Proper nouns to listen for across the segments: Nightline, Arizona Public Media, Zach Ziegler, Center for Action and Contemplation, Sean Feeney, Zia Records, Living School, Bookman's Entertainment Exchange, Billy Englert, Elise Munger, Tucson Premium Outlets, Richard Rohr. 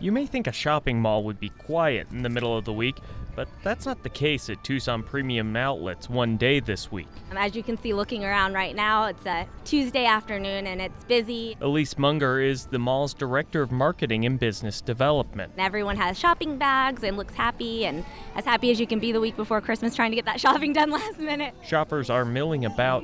You may think a shopping mall would be quiet in the middle of the week, but that's not the case at Tucson Premium Outlets one day this week. As you can see looking around right now, it's a Tuesday afternoon and it's busy. Elise Munger is the mall's Director of Marketing and Business Development. Everyone has shopping bags and looks happy, and as happy as you can be the week before Christmas trying to get that shopping done last minute. Shoppers are milling about,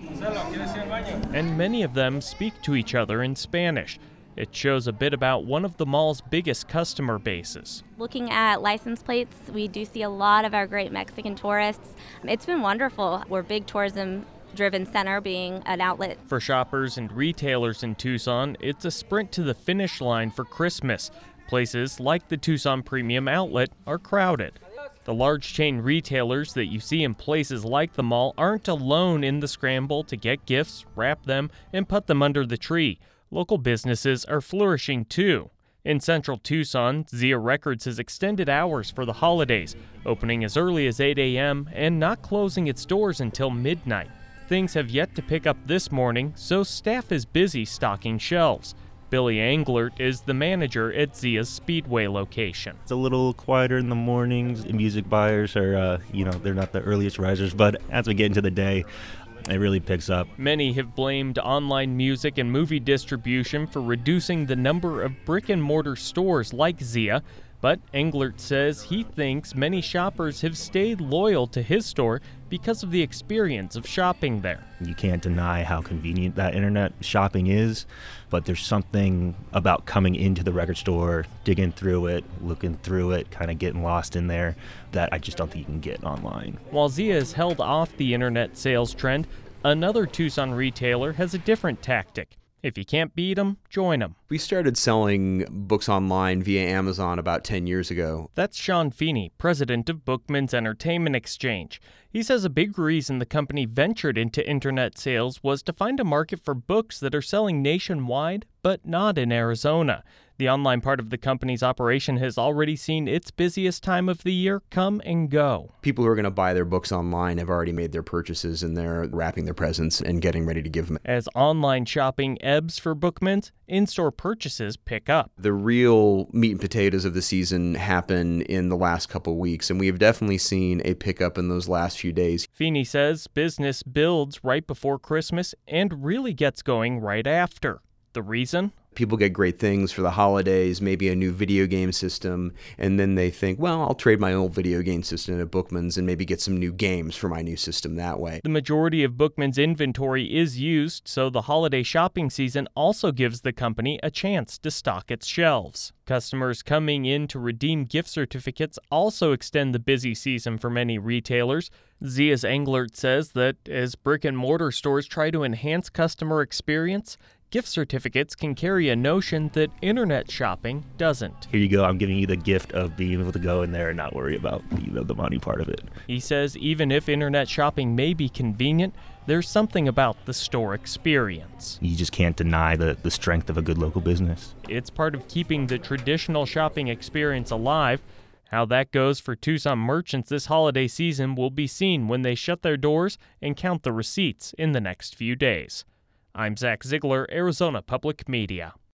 and many of them speak to each other in Spanish. It shows a bit about one of the mall's biggest customer bases. Looking at license plates, we do see a lot of our great Mexican tourists. It's been wonderful. We're a big tourism-driven center, being an outlet. For shoppers and retailers in Tucson, it's a sprint to the finish line for Christmas. Places like the Tucson Premium Outlet are crowded. The large chain retailers that you see in places like the mall aren't alone in the scramble to get gifts, wrap them, and put them under the tree. Local businesses are flourishing too. In central Tucson, Zia Records has extended hours for the holidays, opening as early as 8 a.m. and not closing its doors until midnight. Things have yet to pick up this morning, so staff is busy stocking shelves. Billy Englert is the manager at Zia's Speedway location. It's a little quieter in the mornings. Music buyers are, they're not the earliest risers, but as we get into the day, it really picks up. Many have blamed online music and movie distribution for reducing the number of brick-and-mortar stores like Zia, but Englert says he thinks many shoppers have stayed loyal to his store because of the experience of shopping there. You can't deny how convenient that internet shopping is, but there's something about coming into the record store, digging through it, looking through it, kind of getting lost in there, that I just don't think you can get online. While Zia has held off the internet sales trend, another Tucson retailer has a different tactic. If you can't beat them, join them. We started selling books online via Amazon about 10 years ago. That's Sean Feeney, president of Bookman's Entertainment Exchange. He says a big reason the company ventured into internet sales was to find a market for books that are selling nationwide, but not in Arizona. The online part of the company's operation has already seen its busiest time of the year come and go. People who are going to buy their books online have already made their purchases and they're wrapping their presents and getting ready to give them. As online shopping ebbs for Bookman's, in-store purchases pick up. The real meat and potatoes of the season happen in the last couple weeks, and we have definitely seen a pickup in those last few days. Feeney says business builds right before Christmas and really gets going right after. The reason? People get great things for the holidays, maybe a new video game system, and then they think, well, I'll trade my old video game system at Bookman's and maybe get some new games for my new system that way. The majority of Bookman's inventory is used, so the holiday shopping season also gives the company a chance to stock its shelves. Customers coming in to redeem gift certificates also extend the busy season for many retailers. Zia's Englert says that as brick-and-mortar stores try to enhance customer experience, gift certificates can carry a notion that internet shopping doesn't. Here you go, I'm giving you the gift of being able to go in there and not worry about the money part of it. He says even if internet shopping may be convenient, there's something about the store experience. You just can't deny the strength of a good local business. It's part of keeping the traditional shopping experience alive. How that goes for Tucson merchants this holiday season will be seen when they shut their doors and count the receipts in the next few days. I'm Zach Ziegler, Arizona Public Media.